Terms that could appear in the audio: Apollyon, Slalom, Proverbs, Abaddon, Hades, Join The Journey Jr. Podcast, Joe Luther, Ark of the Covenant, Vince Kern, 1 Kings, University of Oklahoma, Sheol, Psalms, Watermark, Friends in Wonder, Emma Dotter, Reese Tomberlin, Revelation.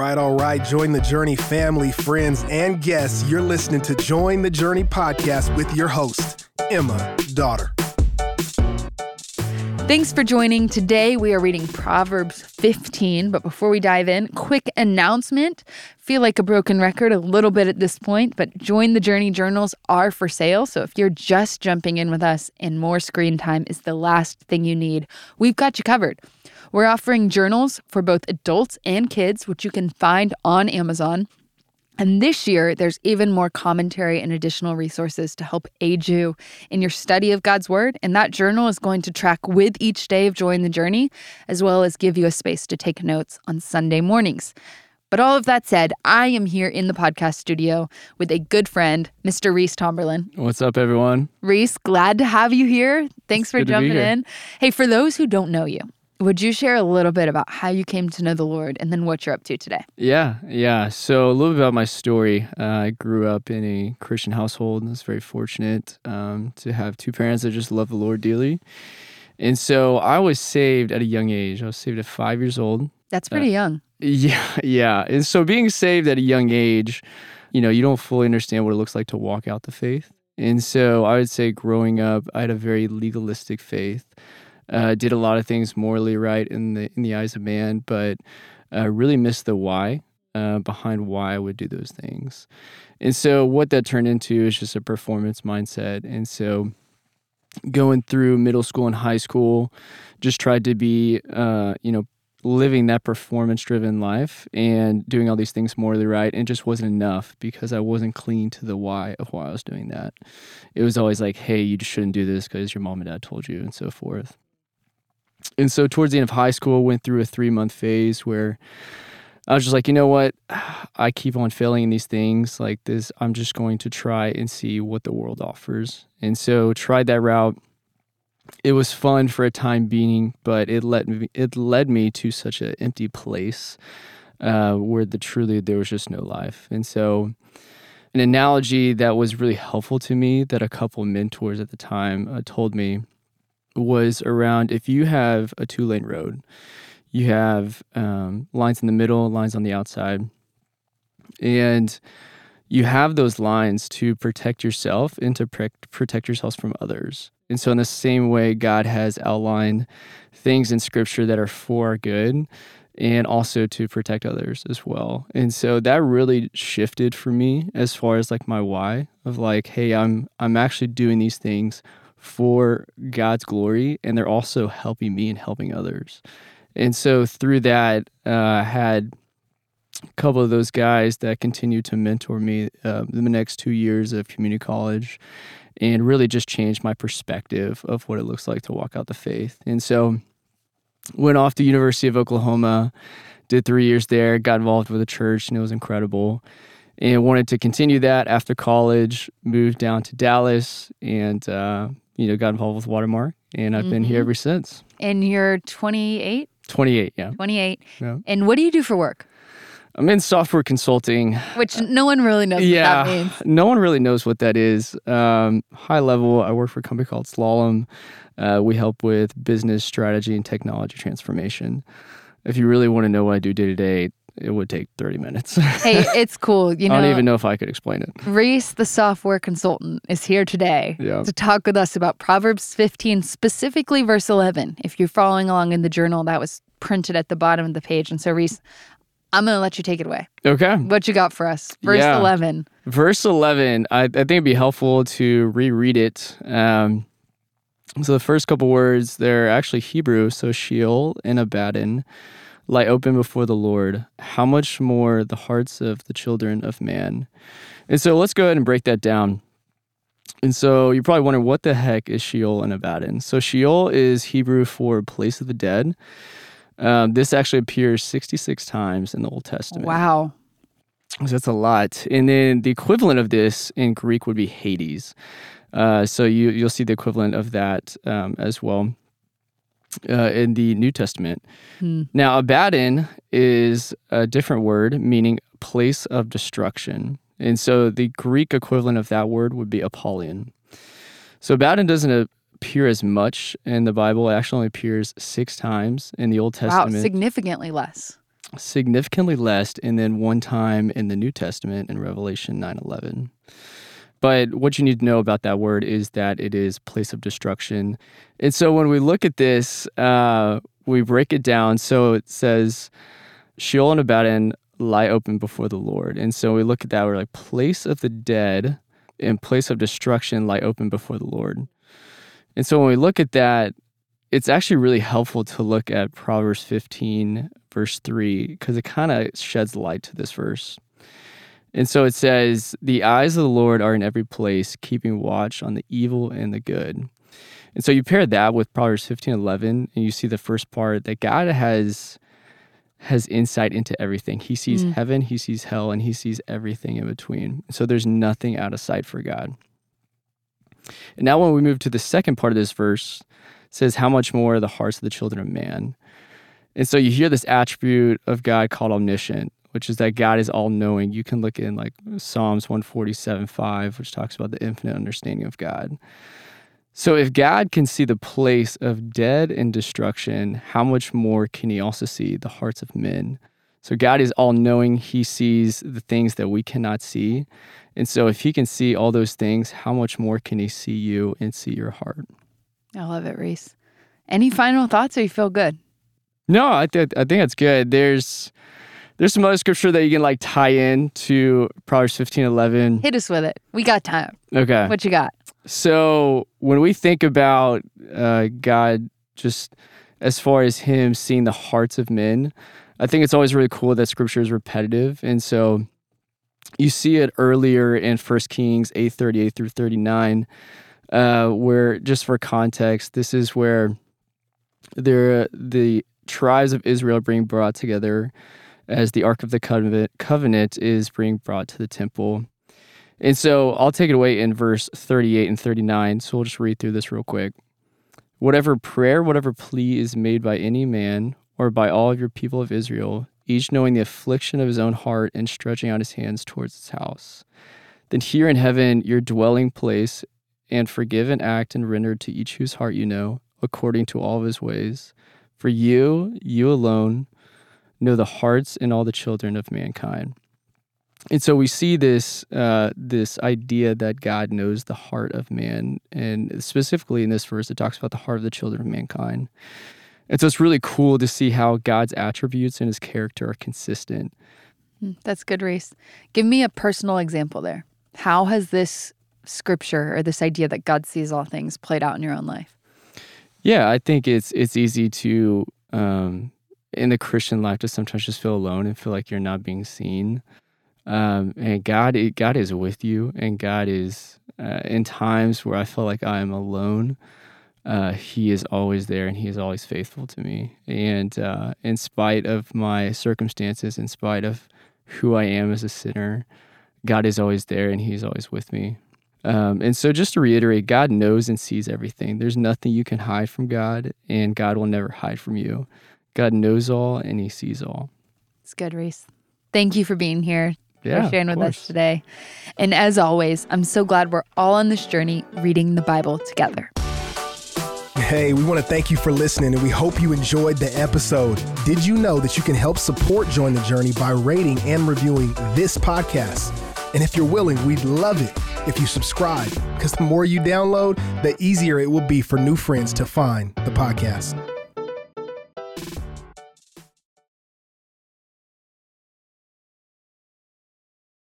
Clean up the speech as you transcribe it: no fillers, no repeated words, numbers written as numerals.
All right. Join the Journey family, friends, and guests. You're listening to Join the Journey Podcast with your host, Emma Dotter. Thanks for joining. Today we are reading Proverbs 15, but before we dive in, quick announcement. Feel like a broken record a little bit at this point, but Join the Journey journals are for sale, so if you're just jumping in with us and more screen time is the last thing you need, we've got you covered. We're offering journals for both adults and kids, which you can find on Amazon. And this year, there's even more commentary and additional resources to help aid you in your study of God's Word. And that journal is going to track with each day of Join the Journey, as well as give you a space to take notes on Sunday mornings. But all of that said, I am here in the podcast studio with a good friend, Mr. Reese Tomberlin. What's up, everyone? Reese, glad to have you here. Thanks for jumping in. Hey, for those who don't know you, would you share a little bit about how you came to know the Lord and then what you're up to today? Yeah. So a little bit about my story. I grew up in a Christian household, and I was very fortunate to have two parents that just loved the Lord dearly. And so I was saved at a young age. I was saved at 5 years old. That's pretty young. Yeah. And so being saved at a young age, you know, you don't fully understand what it looks like to walk out the faith. And so I would say growing up, I had a very legalistic faith. Did a lot of things morally right in the eyes of man, but really missed the why behind why I would do those things. And so what that turned into is just a performance mindset. And so going through middle school and high school, just tried to be, living that performance-driven life and doing all these things morally right, and just wasn't enough because I wasn't clean to the why of why I was doing that. It was always like, hey, you just shouldn't do this because your mom and dad told you, and so forth. And so towards the end of high school, went through a 3-month phase where I was just like, you know what? I keep on failing in these things like this. I'm just going to try and see what the world offers. And so tried that route. It was fun for a time being, but it led me to such an empty place where truly there was just no life. And so an analogy that was really helpful to me that a couple mentors at the time told me was around if you have a 2-lane road, you have lines in the middle, lines on the outside, and you have those lines to protect yourself and to protect yourselves from others. And so in the same way, God has outlined things in Scripture that are for our good and also to protect others as well. And so that really shifted for me as far as like my why of like, hey, I'm actually doing these things for God's glory, and they're also helping me and helping others. And so through that, I had a couple of those guys that continued to mentor me the next 2 years of community college, and really just changed my perspective of what it looks like to walk out the faith. And so went off to University of Oklahoma, did 3 years there, got involved with a church, and it was incredible. And wanted to continue that after college, moved down to Dallas, and got involved with Watermark. And I've been here ever since. And you're 28? 28, yeah. 28. Yeah. And what do you do for work? I'm in software consulting. Which no one really knows what that means. No one really knows what that is. High level, I work for a company called Slalom. We help with business strategy and technology transformation. If you really want to know what I do day to day, it would take 30 minutes. Hey, it's cool. I don't even know if I could explain it. Reese, the software consultant, is here today to talk with us about Proverbs 15, specifically verse 11. If you're following along in the journal, that was printed at the bottom of the page. And so, Reese, I'm going to let you take it away. Okay. What you got for us? Verse 11. Verse 11, I think it'd be helpful to reread it. So the first couple words, they're actually Hebrew. So Sheol and Abaddon lie open before the Lord. How much more the hearts of the children of man? And so let's go ahead and break that down. And so you probably wonder, what the heck is Sheol and Abaddon? So Sheol is Hebrew for place of the dead. This actually appears 66 times in the Old Testament. Wow. So that's a lot. And then the equivalent of this in Greek would be Hades. So you'll see the equivalent of that as well in the New Testament. Now, Abaddon is a different word, meaning place of destruction. And so the Greek equivalent of that word would be Apollyon. So Abaddon doesn't appear as much in the Bible. It actually only appears 6 times in the Old Testament. Wow, significantly less. significantly less, and then one time in the New Testament in Revelation 9:11. But what you need to know about that word is that it is place of destruction. And so when we look at this, we break it down. So it says, Sheol and Abaddon lie open before the Lord. And so we look at that, we're like, place of the dead and place of destruction lie open before the Lord. And so when we look at that, it's actually really helpful to look at Proverbs 15, verse 3, because it kind of sheds light to this verse. And so it says, the eyes of the Lord are in every place, keeping watch on the evil and the good. And so you pair that with Proverbs 15:11, and you see the first part that God has insight into everything. He sees heaven, he sees hell, and he sees everything in between. So there's nothing out of sight for God. And now when we move to the second part of this verse, it says, how much more are the hearts of the children of man? And so you hear this attribute of God called omniscient, which is that God is all-knowing. You can look in like Psalms 147:5, which talks about the infinite understanding of God. So if God can see the place of dead and destruction, how much more can he also see the hearts of men? So God is all-knowing. He sees the things that we cannot see. And so if he can see all those things, how much more can he see you and see your heart? I love it, Reese. Any final thoughts, or you feel good? No, I think that's good. There's some other scripture that you can like tie in to Proverbs 15:11. Hit us with it. We got time. Okay. What you got? So when we think about God, just as far as him seeing the hearts of men, I think it's always really cool that scripture is repetitive. And so you see it earlier in 1 Kings 8:38 through 39, where, just for context, this is where the tribes of Israel are being brought together as the Ark of the Covenant is being brought to the temple. And so I'll take it away in verse 38 and 39, so we'll just read through this real quick. Whatever prayer, whatever plea is made by any man or by all of your people of Israel, each knowing the affliction of his own heart and stretching out his hands towards his house, then hear in heaven your dwelling place, and forgive and act and render to each whose heart you know, according to all of his ways. For you alone, know the hearts and all the children of mankind. And so we see this idea that God knows the heart of man, and specifically in this verse, it talks about the heart of the children of mankind. And so it's really cool to see how God's attributes and his character are consistent. That's good, Reese. Give me a personal example there. How has this scripture, or this idea that God sees all things, played out in your own life? Yeah, I think it's easy to... in the Christian life to sometimes just feel alone and feel like you're not being seen. And God is with you, and God is, in times where I feel like I am alone, he is always there, and he is always faithful to me. And in spite of my circumstances, in spite of who I am as a sinner, God is always there, and he's always with me. And so just to reiterate, God knows and sees everything. There's nothing you can hide from God, and God will never hide from you. God knows all, and he sees all. It's good, Reese. Thank you for being here, for sharing with us today. And as always, I'm so glad we're all on this journey reading the Bible together. Hey, we want to thank you for listening, and we hope you enjoyed the episode. Did you know that you can help support Join the Journey by rating and reviewing this podcast? And if you're willing, we'd love it if you subscribe, because the more you download, the easier it will be for new friends to find the podcast.